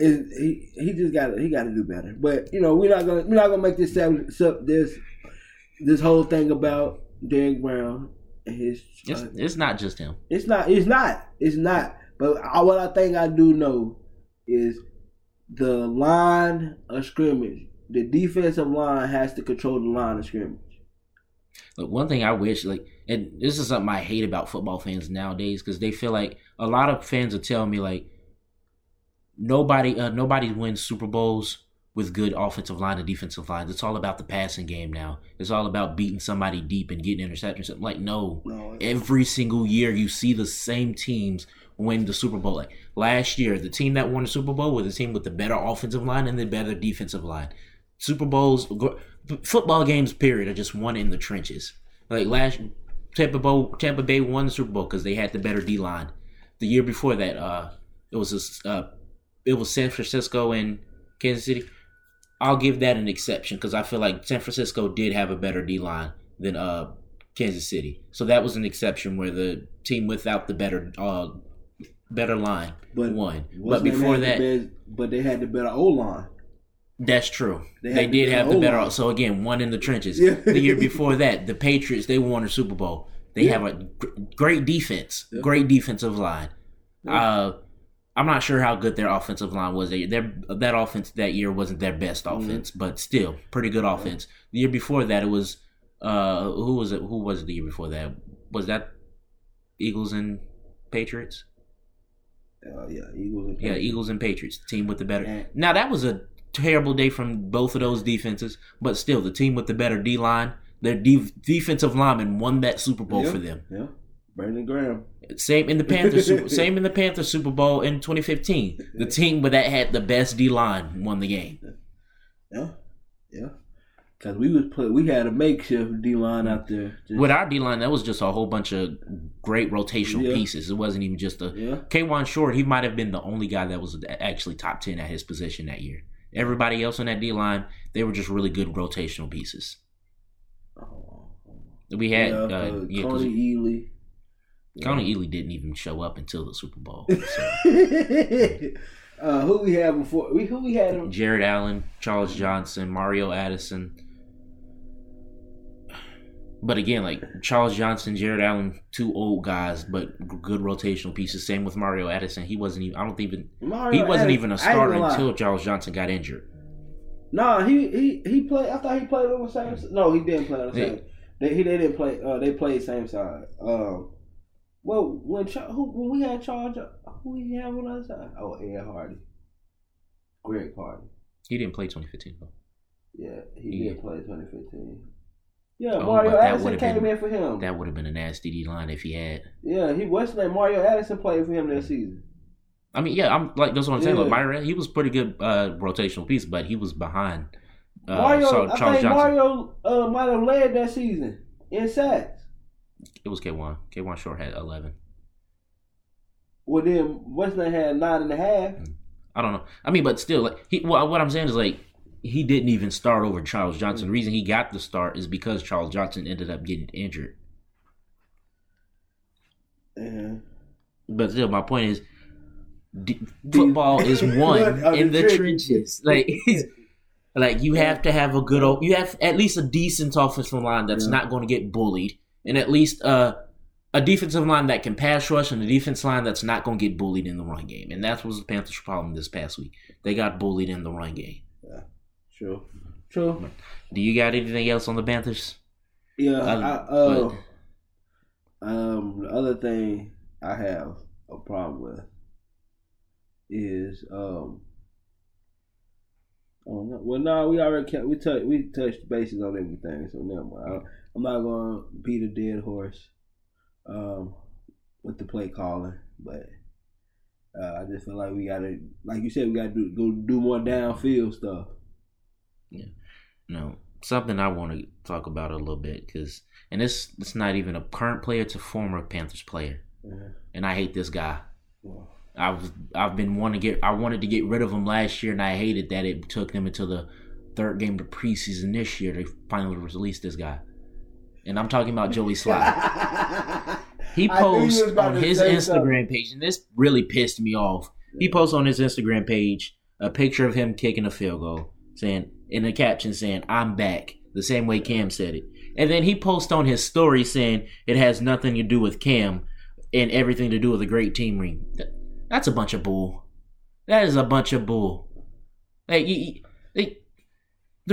He got to do better, but we're not gonna make this whole thing about Derrick Brown and his. It's not just him. It's not. But what I think I do know is the line of scrimmage. The defensive line has to control the line of scrimmage. Look, one thing I wish, and this is something I hate about football fans nowadays, because they feel like a lot of fans are telling me . Nobody wins Super Bowls with good offensive line and defensive lines. It's all about the passing game now. It's all about beating somebody deep and getting interceptions. I'm like, no. Every single year you see the same teams win the Super Bowl. Like last year, the team that won the Super Bowl was the team with the better offensive line and the better defensive line. Super Bowls, football games, period, are just won in the trenches. Like last Tampa Bay won the Super Bowl because they had the better D-line. The year before that, it was San Francisco and Kansas City. I'll give that an exception because I feel like San Francisco did have a better D-line than Kansas City. So that was an exception where the team without the better line won. But before that, but they had the better O-line. That's true. They did have the better. So again, one in the trenches. Yeah. The year before that, the Patriots, they won the Super Bowl. They have a great defense, great defensive line. Yeah. I'm not sure how good their offensive line was. That offense that year wasn't their best offense, but still pretty good offense. The year before that, it was Who was it the year before that? Was that Eagles and Patriots? Eagles and Patriots. Yeah, Eagles and Patriots. Team with the better. Yeah. Now that was a terrible day from both of those defenses, but still, the team with the better D-line, their defensive lineman won that Super Bowl for them. Yeah, Brandon Graham. Same in the Panthers Super Bowl in 2015. The team that had the best D-line won the game. Yeah. Because we had a makeshift D-line out there. With our D-line, that was just a whole bunch of great rotational pieces. It wasn't even just a... Yeah. Kwan Shorten, he might have been the only guy that was actually top 10 at his position that year. Everybody else on that D-line, they were just really good rotational pieces. We had... Connie Ealy. Connie Ealy didn't even show up until the Super Bowl. So. Who we had before? Who we had him? Jared Allen, Charles Johnson, Mario Addison. But again, like Charles Johnson, Jared Allen, two old guys, but good rotational pieces. Same with Mario Addison. He wasn't even a starter until Charles Johnson got injured. No, he played. I thought he played on the same side. No, he didn't play on the same. They didn't play. They played same side. When we had Charles, who we had on the other side? Oh, Ed Hardy, Greg Hardy. He didn't play 2015 though. Yeah, he did play 2015. Yeah, Mario Addison came in for him. That would have been a nasty D-line if he had. Yeah, Mario Addison played for him that season. I mean, that's what I'm saying. Yeah. Like Mario, he was pretty good rotational piece, but he was behind Mario. I think Johnson. Mario might have led that season in sacks. It was K1. Kwan Shorten had 11. Well, then Weston had 9.5. I don't know. I mean, but still, like what I'm saying is like. He didn't even start over Charles Johnson. The reason he got the start is because Charles Johnson ended up getting injured. But still, my point is, football is won in the trenches. Like you have to have you have at least a decent offensive line that's not going to get bullied, and at least a defensive line that can pass rush, and a defense line that's not going to get bullied in the run game. And that was the Panthers' problem this past week. They got bullied in the run game. Yeah. True. Do you got anything else on the Panthers? Yeah. The other thing I have a problem with is we touched bases on everything, so never mind. I'm not gonna beat a dead horse with the play calling, but. I just feel like we gotta, like you said, do more downfield stuff. Yeah, no, something I want to talk about a little bit because it's not even a current player; it's a former Panthers player, and I hate this guy. Yeah. I wanted to get rid of him last year, and I hated that it took them until the third game of the preseason this year to finally release this guy. And I'm talking about Joey Sly. He posts on his Instagram page, and this really pissed me off. He posts on his Instagram page a picture of him kicking a field goal, saying in the caption saying, "I'm back," the same way Cam said it. And then he posts on his story saying it has nothing to do with Cam and everything to do with a great team ring. That's a bunch of bull. That is a bunch of bull. The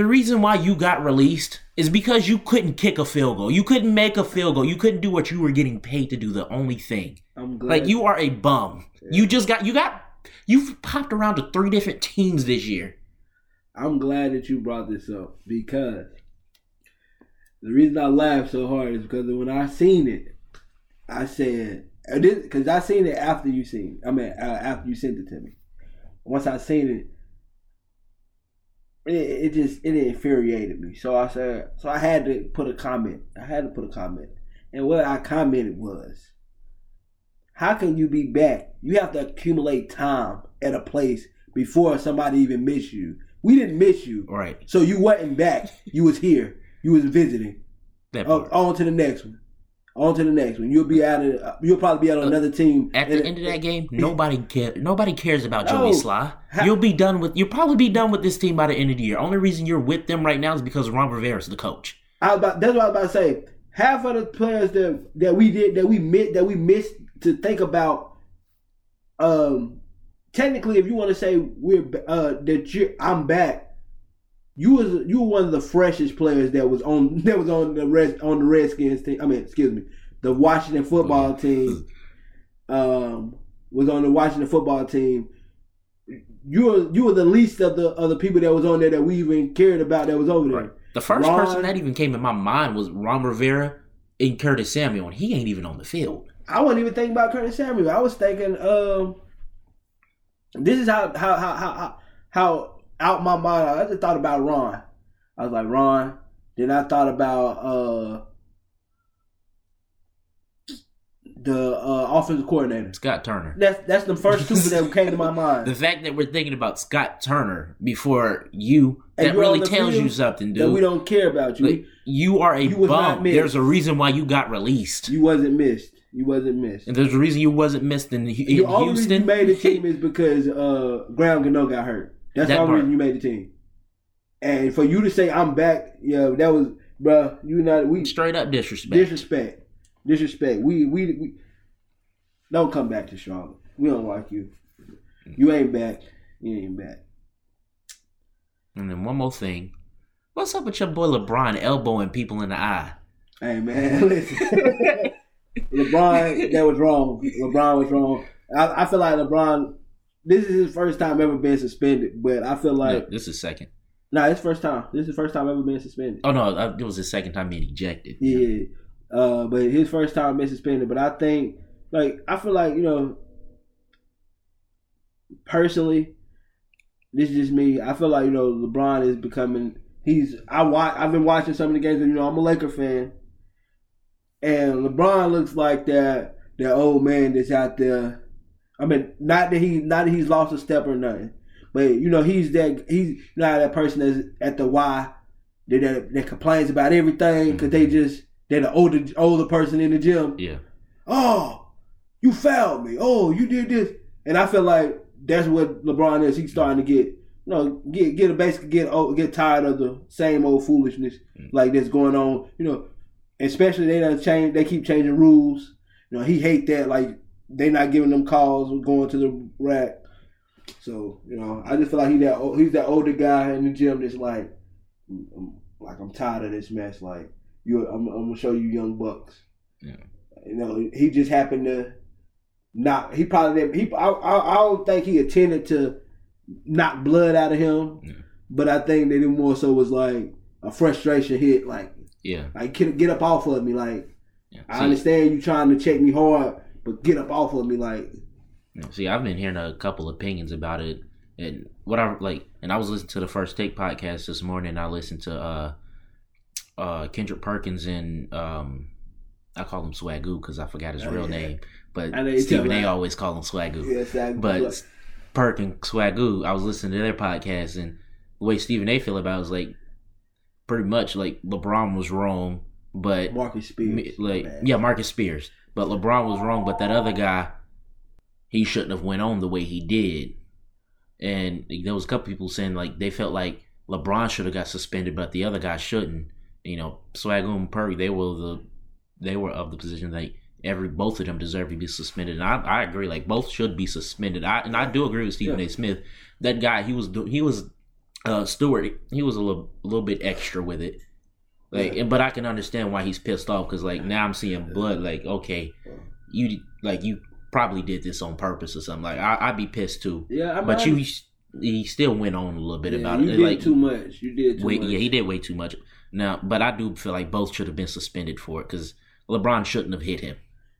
reason why you got released is because you couldn't kick a field goal. You couldn't make a field goal. You couldn't do what you were getting paid to do, the only thing. I'm glad. Like, you are a bum. Yeah. You've popped around to 3 different teams this year. I'm glad that you brought this up, because the reason I laughed so hard is because when I seen it, I said, because I seen it after you seen it. I mean, after you sent it to me. Once I seen it, it infuriated me. So I said, I had to put a comment. And what I commented was, how can you be back? You have to accumulate time at a place before somebody even miss you. We didn't miss you. Right. So you wasn't back. You was here. You was visiting. On to the next one. You'll be out of. You'll probably be out on another team. At the end of that game, nobody cares about Joey Sly. You'll probably be done with this team by the end of the year. Only reason you're with them right now is because Ron Rivera is the coach. That's what I was about to say. Half of the players that we missed to think about. Technically, if you want to say I'm back, you were one of the freshest players that was on the Redskins team. The Washington football team was on the Washington football team. You were the least of the people that was on there that we even cared about that was over there. Right. The first person that even came in my mind was Ron Rivera and Curtis Samuel, and he ain't even on the field. I wasn't even thinking about Curtis Samuel. I was thinking this is how out my mind. I just thought about Ron. I was like Ron. Then I thought about the offensive coordinator, Scott Turner. That's the first two that came to my mind. The fact that we're thinking about Scott Turner before you, that really tells you something, dude. That we don't care about you. Like, you are a bum. There's a reason why you got released. You wasn't missed. And there's a reason you wasn't missed in Houston. The only reason you made the team is because Graham Gano got hurt. That's the only reason you made the team. And for you to say I'm back, that was, bro. Straight up disrespect. Disrespect. We don't come back to Charlotte. We don't like you. You ain't back. And then one more thing. What's up with your boy LeBron elbowing people in the eye? Hey man, listen. LeBron was wrong. I feel like LeBron, this is his first time ever being suspended, but I feel like... No, this is second. No, it's first time. This is his first time ever being suspended. Oh, no, it was his second time being ejected. Yeah, but his first time being suspended. But I think, I feel like, personally, this is just me. I feel like, LeBron is becoming... I've been watching some of the games, and, I'm a Laker fan. And LeBron looks like that old man that's out there. I mean, not that he's lost a step or nothing, but he's not that person that's at the Y that complains about everything because they're the older person in the gym. Yeah. Oh, you fouled me. Oh, you did this. And I feel like that's what LeBron is. He's starting to get basically get tired of the same old foolishness like that's going on. Especially they don't change. They keep changing rules. He hate that. Like they not giving them calls or going to the rack. So I just feel like he's that older guy in the gym that's like, I'm tired of this mess. Like I'm gonna show you young bucks. Yeah. He just happened to not. He probably didn't, I don't think he intended to knock blood out of him. Yeah. But I think that it more so was like a frustration hit. Like. Yeah. Like, get up off of me. Like, yeah. I understand you trying to check me hard, but get up off of me. Like, see, I've been hearing a couple opinions about it. And what I was listening to the First Take podcast this morning. And I listened to Kendrick Perkins and, I call him Swagoo because I forgot his real name. But Stephen A always call him Swagoo. Yeah, Swagoo. But Perk and Swagoo, I was listening to their podcast. And the way Stephen A feel about it was like, pretty much, like LeBron was wrong, but Marcus Spears, Marcus Spears, but LeBron was wrong, but that other guy, he shouldn't have went on the way he did. And there was a couple people saying like they felt like LeBron should have got suspended, but the other guy shouldn't. Swagoo and Perry, they were of the position that both of them deserve to be suspended. And I agree, like both should be suspended. I do agree with Stephen A. Smith. That guy, he was. Stewart, he was a little bit extra with it, but I can understand why he's pissed off because now I'm seeing blood. Like, okay, you probably did this on purpose or something. Like I'd be pissed too. Yeah, but he still went on a little bit about it. You did too much. Yeah, he did way too much. Now, but I do feel like both should have been suspended for it because LeBron shouldn't have hit him.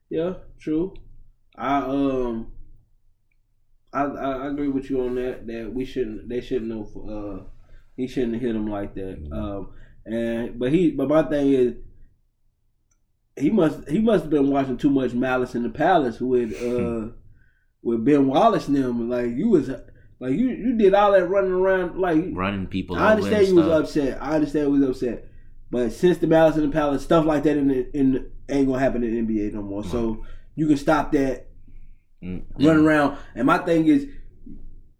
Yeah, true. I agree with you on that. That we shouldn't. They shouldn't know. He shouldn't have hit him like that. But my thing is, he must have been watching too much Malice in the Palace with Ben Wallace and them. Like you was. Like you did all that running around, like running people. I understand you was upset. But since the Malice in the Palace, stuff like that in ain't gonna happen in the NBA no more. Mm-hmm. So you can stop that run around. And my thing is,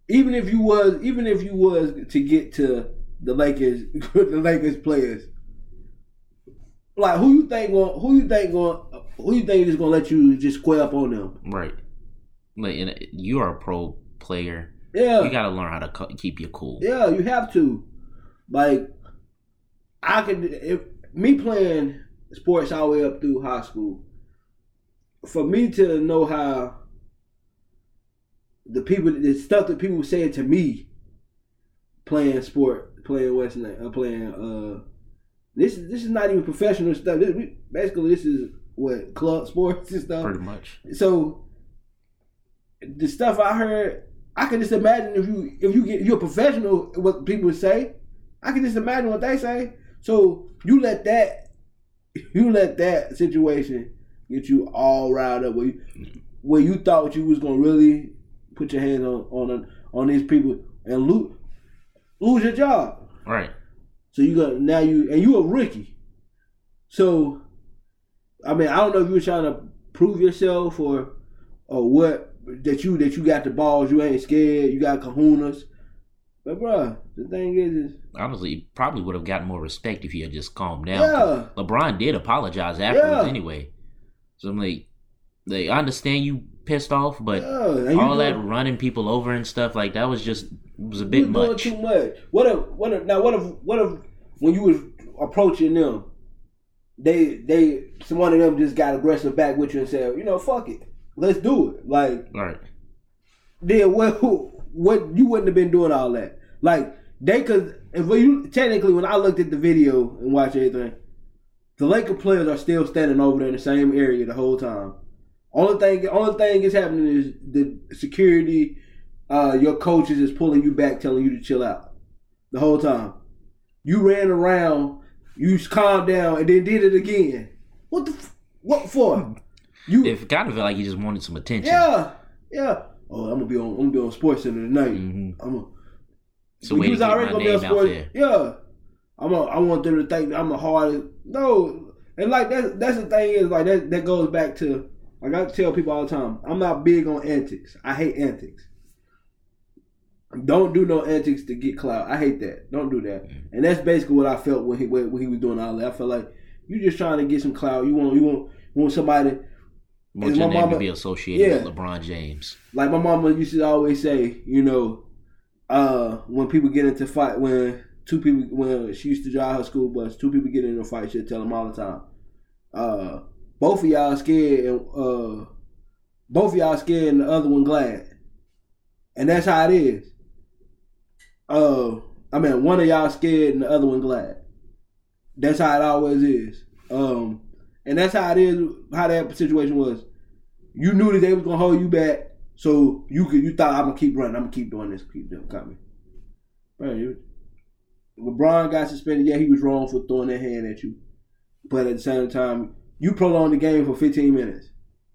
even if you was to get to the Lakers players, like who you think is gonna let you just square up on them? Right. Like, and you are a pro player. Yeah, you gotta learn how to keep you cool. Yeah, you have to. Like, I could, if me playing sports all the way up through high school, for me to know how the stuff that people said to me playing this is not even professional stuff. This is what club sports and stuff. Pretty much. So the stuff I heard. I can just imagine if you're a professional, what people say. I can just imagine what they say. So you let that situation get you all riled up where you thought you was gonna really put your hands on these people and lose your job. Right. So you a rookie. So I mean, I don't know if you were trying to prove yourself or what. That you got the balls, you ain't scared, you got kahunas. But bruh, the thing is honestly, you probably would have gotten more respect if you had just calmed down. Yeah. LeBron did apologize afterwards anyway. So I'm like, they understand you pissed off, but all that running people over and stuff like that was a bit much. Too much. What if when you was approaching them, they some one of them just got aggressive back with you and said, you know, fuck it. Let's do it. Like, right. Then what you wouldn't have been doing all that. Like, they could, technically, when I looked at the video and watched everything, the Lakers players are still standing over there in the same area the whole time. Only thing that's happening is the security, your coaches is pulling you back, telling you to chill out the whole time. You ran around, you calmed down, and then did it again. What for? It kind of felt like you just wanted some attention. Yeah, yeah. Oh, I'm gonna be on Sports Center tonight. Mm-hmm. Yeah, I want them to think that I'm the hardest. No, and like that's the thing is like that goes back to like I tell people all the time. I'm not big on antics. I hate antics. Don't do no antics to get clout. I hate that. Don't do that. Mm-hmm. And that's basically what I felt when he was doing all that. I felt like you just trying to get some clout. You want somebody. Want your name to be associated with LeBron James. Like my mama used to always say, you know, when people get into fight, when she used to drive her school bus, two people get into a fight, she'd tell them all the time, both of y'all scared, and the other one glad. And that's how it is. One of y'all scared and the other one glad. That's how it always is. And that's how it is. How that situation was, you knew that they was gonna hold you back, so you thought I'm gonna keep running, I'm gonna keep doing this, keep them coming. Right. LeBron got suspended. Yeah, he was wrong for throwing that hand at you, but at the same time, you prolonged the game for 15 minutes.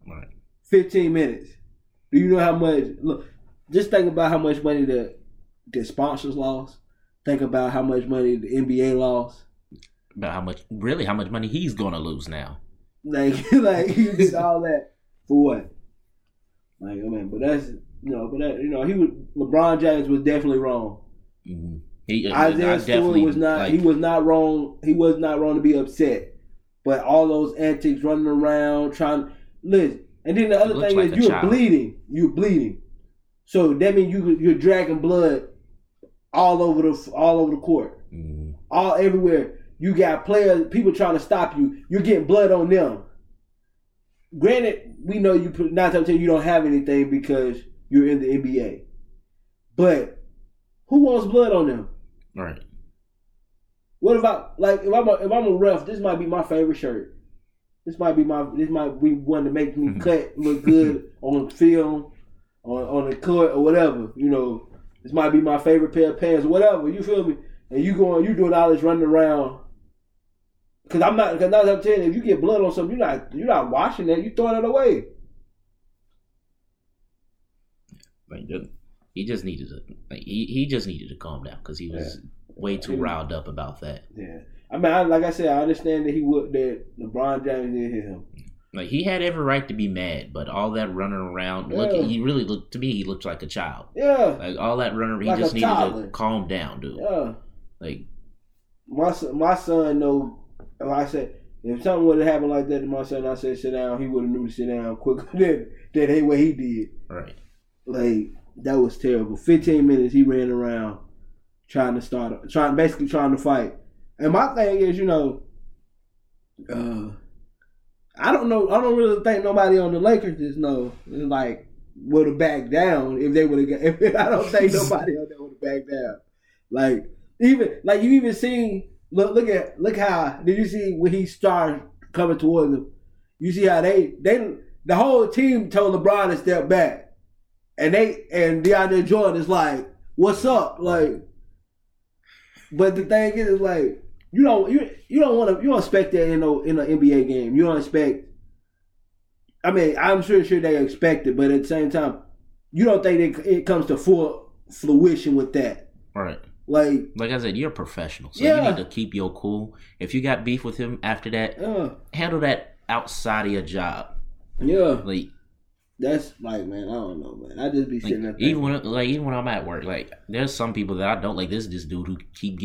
Right. 15 minutes. Do you know how much? Look, just think about how much money the sponsors lost. Think about how much money the NBA lost. About how much money he's gonna lose now. Like he did all that for what? Like, I mean, LeBron James was definitely wrong. Mm-hmm. Isaiah Stewart was not. He was not wrong. He was not wrong to be upset. But all those antics, running around, listen. And then the other thing is you're bleeding. So that means you're dragging blood all over the court, mm-hmm. all everywhere. You got players, people trying to stop you. You're getting blood on them. Granted, we know you. 9 times out of 10, you don't have anything because you're in the NBA. But Who wants blood on them? Right. What about, like, if I'm a ref, this might be my favorite shirt. This might be one to make me cut, look good on film, on the court or whatever. You know, this might be my favorite pair of pants, whatever. You feel me? And you doing all this running around. Because now that I'm telling you, if you get blood on something, you're not washing that. You throwing it away. Like, he just needed to calm down because he was way too riled up about that. Yeah, I mean, like I said, I understand that LeBron James did hit him. Like, he had every right to be mad, but all that running around, he looked like a child. Yeah, like all that running, he just needed to calm down, dude. Yeah, like my son know. Like I said, if something would have happened like that to my son, I said sit down. He would have knew to sit down quicker than what he did. Right. Like, that was terrible. 15 minutes he ran around trying to fight. And my thing is, you know, I don't really think nobody on the Lakers just know, like, would have backed down if they would have. I don't think nobody on there would have backed down. Like, even like you even seen. Look how did you see when he started coming towards him? You see how they the whole team told LeBron to step back, and DeAndre Jordan is like, "What's up?" Like, but the thing is like you don't expect that in an NBA game. You don't expect. I mean, I'm sure they expect it, but at the same time, you don't think it comes to full fruition with that. All right. Like I said, you're a professional, so you need to keep your cool. If you got beef with him after that, handle that outside of your job. Yeah, like that's like, man, I don't know, man. I just be sitting there. Even when I'm at work, like there's some people that I don't like. There's this dude who keep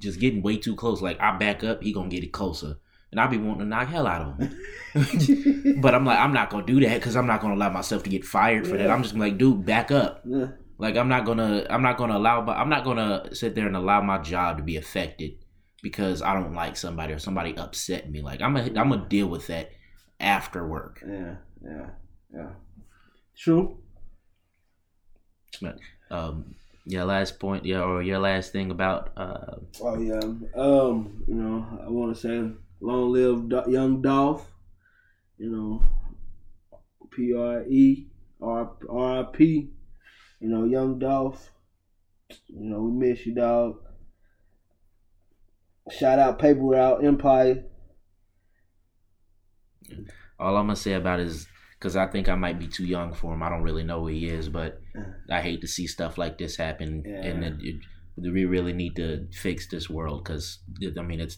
just getting way too close. Like I back up, he gonna get it closer, and I be wanting to knock hell out of him. But I'm like, I'm not gonna do that because I'm not gonna allow myself to get fired for that. I'm just like, dude, back up. Yeah. Like I'm not gonna sit there and allow my job to be affected because I don't like somebody or somebody upset me. Like I'm gonna deal with that after work. Yeah. True. But, last point, or your last thing about. You know, I want to say, long live Young Dolph. You know, RIP. You know, Young Dolph, you know, we miss you, dog. Shout out Paper Route Empire. All I'm going to say about is, because I think I might be too young for him. I don't really know who he is, but I hate to see stuff like this happen. Yeah. And we really need to fix this world because, I mean, it's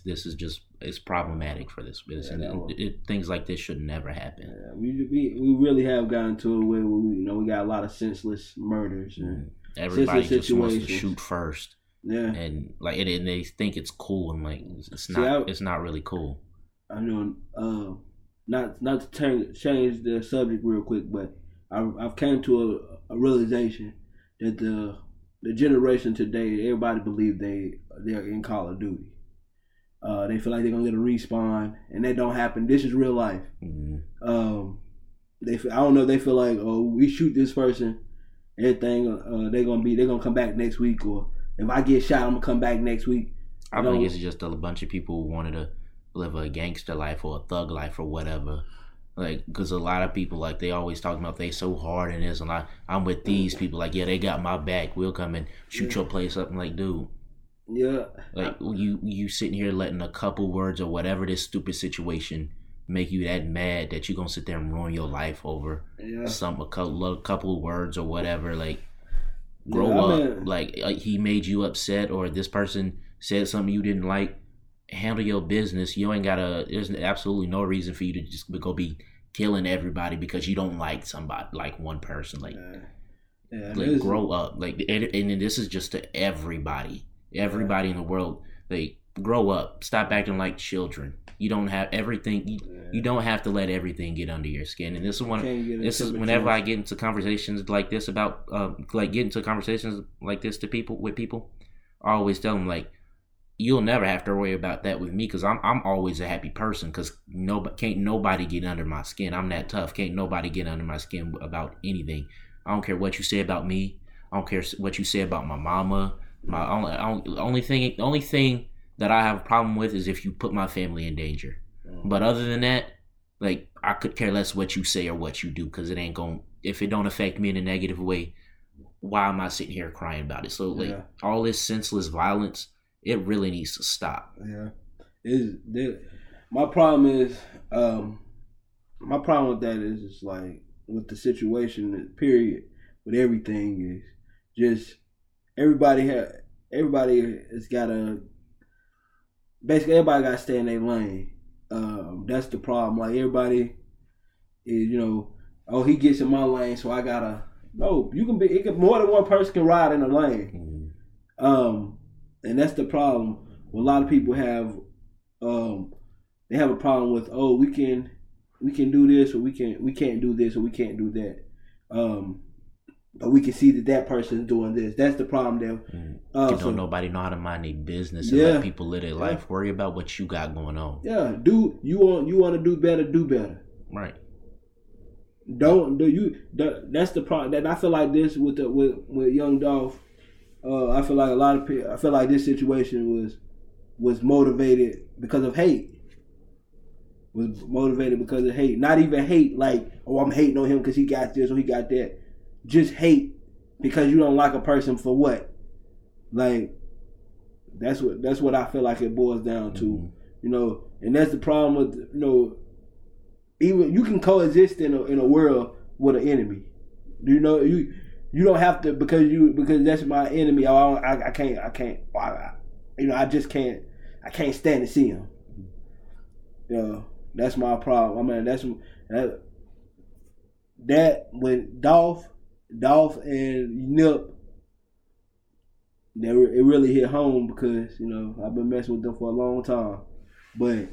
problematic for this business. Yeah, and things like this should never happen. Yeah, we really have gotten to a way where we got a lot of senseless murders and everybody senseless just wants to shoot first. Yeah, and like and they think it's cool and like it's not really cool. I know, not to change the subject real quick, but I've came to a realization that the generation today, everybody believes they're in Call of Duty. They feel like they're gonna get a respawn, and that don't happen. This is real life. Mm-hmm. I don't know. They feel like, oh, we shoot this person, everything. They're gonna come back next week, or if I get shot, I'm gonna come back next week. I think it's just a bunch of people who wanted to live a gangster life or a thug life or whatever. Like, because a lot of people, like, they always talking about they so hard in this, and I'm with these people. Like, yeah, they got my back. We'll come and shoot your place up. I'm like, dude. Yeah. Like, you sitting here letting a couple words or whatever this stupid situation make you that mad that you're going to sit there and ruin your life over a couple words or whatever. Like, grow up. Man. Like, he made you upset or this person said something you didn't like. Handle your business. You ain't got to – there's absolutely no reason for you to just go be killing everybody because you don't like somebody, like one person. Like, grow up. Like, and this is just to everybody. Everybody in the world, like, grow up. Stop acting like children. You don't have everything. You don't have to let everything get under your skin. And whenever I get into conversations like this about, with people, I always tell them, like, you'll never have to worry about that with me because I'm always a happy person because can't nobody get under my skin. I'm that tough. Can't nobody get under my skin about anything. I don't care what you say about me. I don't care what you say about my mama. My only thing that I have a problem with is if you put my family in danger. But other than that, like, I could care less what you say or what you do, because it ain't going, if it don't affect me in a negative way, why am I sitting here crying about it? So, like, all this senseless violence, it really needs to stop. Yeah. My problem is, just like with the situation, period, with everything, is just everybody has got to, basically everybody got to stay in their lane. That's the problem. Like, everybody is, you know, oh, he gets in my lane, so I gotta. No, you can be. It can, more than one person can ride in a lane, and that's the problem. Well, a lot of people have, they have a problem with, oh, we can do this, or we can't do this, or we can't do that. But we can see that person's doing this. That's the problem there. Don't nobody know how to mind their business and let people live their life. Worry about what you got going on. Yeah, you want to do better? Do better. Right. That's the problem. That I feel like this with Young Dolph. I feel like a lot of people. I feel like this situation was motivated because of hate. Was motivated because of hate. Not even hate like, oh, I'm hating on him because he got this or he got that. Just hate because you don't like a person for what? Like, that's what I feel like it boils down to, you know. And that's the problem with, you know, even you can coexist in a world with an enemy. You know, you don't have to because that's my enemy. I can't stand to see him. You know, that's my problem. I mean, that with Dolph and Nip, it really hit home because, you know, I've been messing with them for a long time. But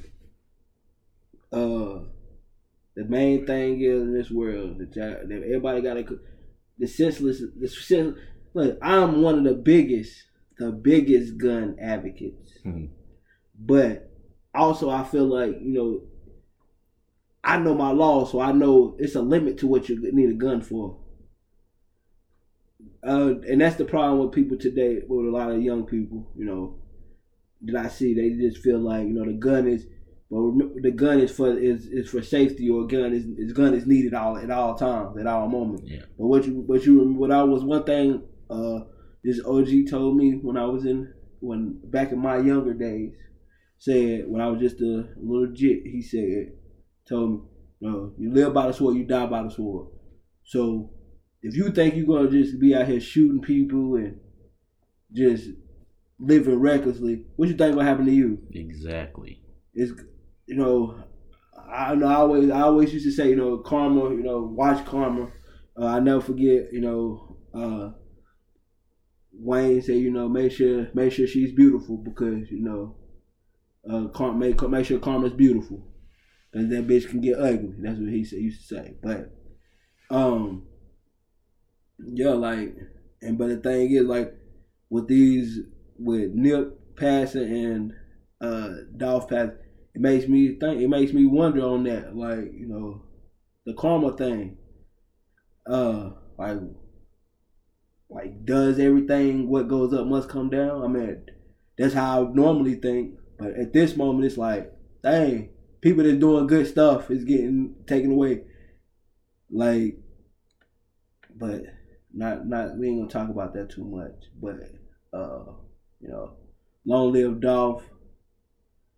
the main thing is in this world that everybody got to the senseless. Look, I'm one of the biggest gun advocates, but also I feel like, you know, I know my law, so I know it's a limit to what you need a gun for. And that's the problem with people today, with a lot of young people, you know, that I see. They just feel like, you know, the gun is for safety, or gun is needed at all times, at all moments. Yeah. But this OG told me back in my younger days, said when I was just a little jit, he told me, no, you live by the sword, you die by the sword. So if you think you're going to just be out here shooting people and just living recklessly, what you think will happen to you? Exactly. It's, you know, I always used to say, you know, karma, you know, watch karma. I never forget, you know, Wayne said, you know, make sure she's beautiful, because, you know, make sure karma's beautiful. And that bitch can get ugly. That's what he used to say. But, yeah, like, and but the thing is, like, with Nip passing and Dolph passing, it makes me wonder on that, like, you know, the karma thing. Like, does everything what goes up must come down? I mean, that's how I normally think. But at this moment, it's like, dang. People that's doing good stuff is getting taken away. Like, but we ain't gonna talk about that too much. But you know, long live Dolph,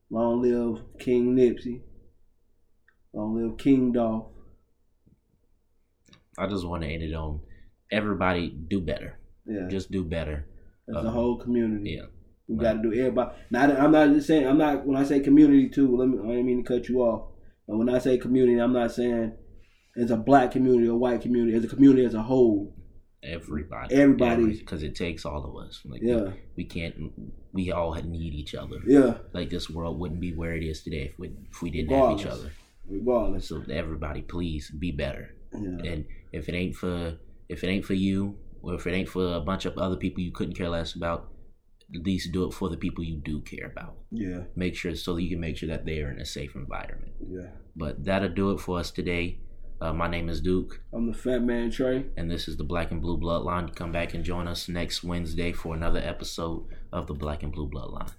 long live King Nipsey, long live King Dolph. I just wanna end it on everybody do better. Yeah. Just do better. As a whole community. Yeah. We got to do everybody. Now, when I say community too, I didn't mean to cut you off. But when I say community, I'm not saying as a black community or white community, as a community as a whole. Everybody. Because it takes all of us. Like, yeah. We all need each other. Yeah. Like, this world wouldn't be where it is today if we didn't have each other. Regardless. So everybody, please be better. Yeah. And if it ain't for you, or if it ain't for a bunch of other people you couldn't care less about, at least do it for the people you do care about. Yeah. Make sure that they are in a safe environment. Yeah. But that'll do it for us today. My name is Duke. I'm the Fat Man Trey. And this is the Black and Blue Bloodline. Come back and join us next Wednesday for another episode of the Black and Blue Bloodline.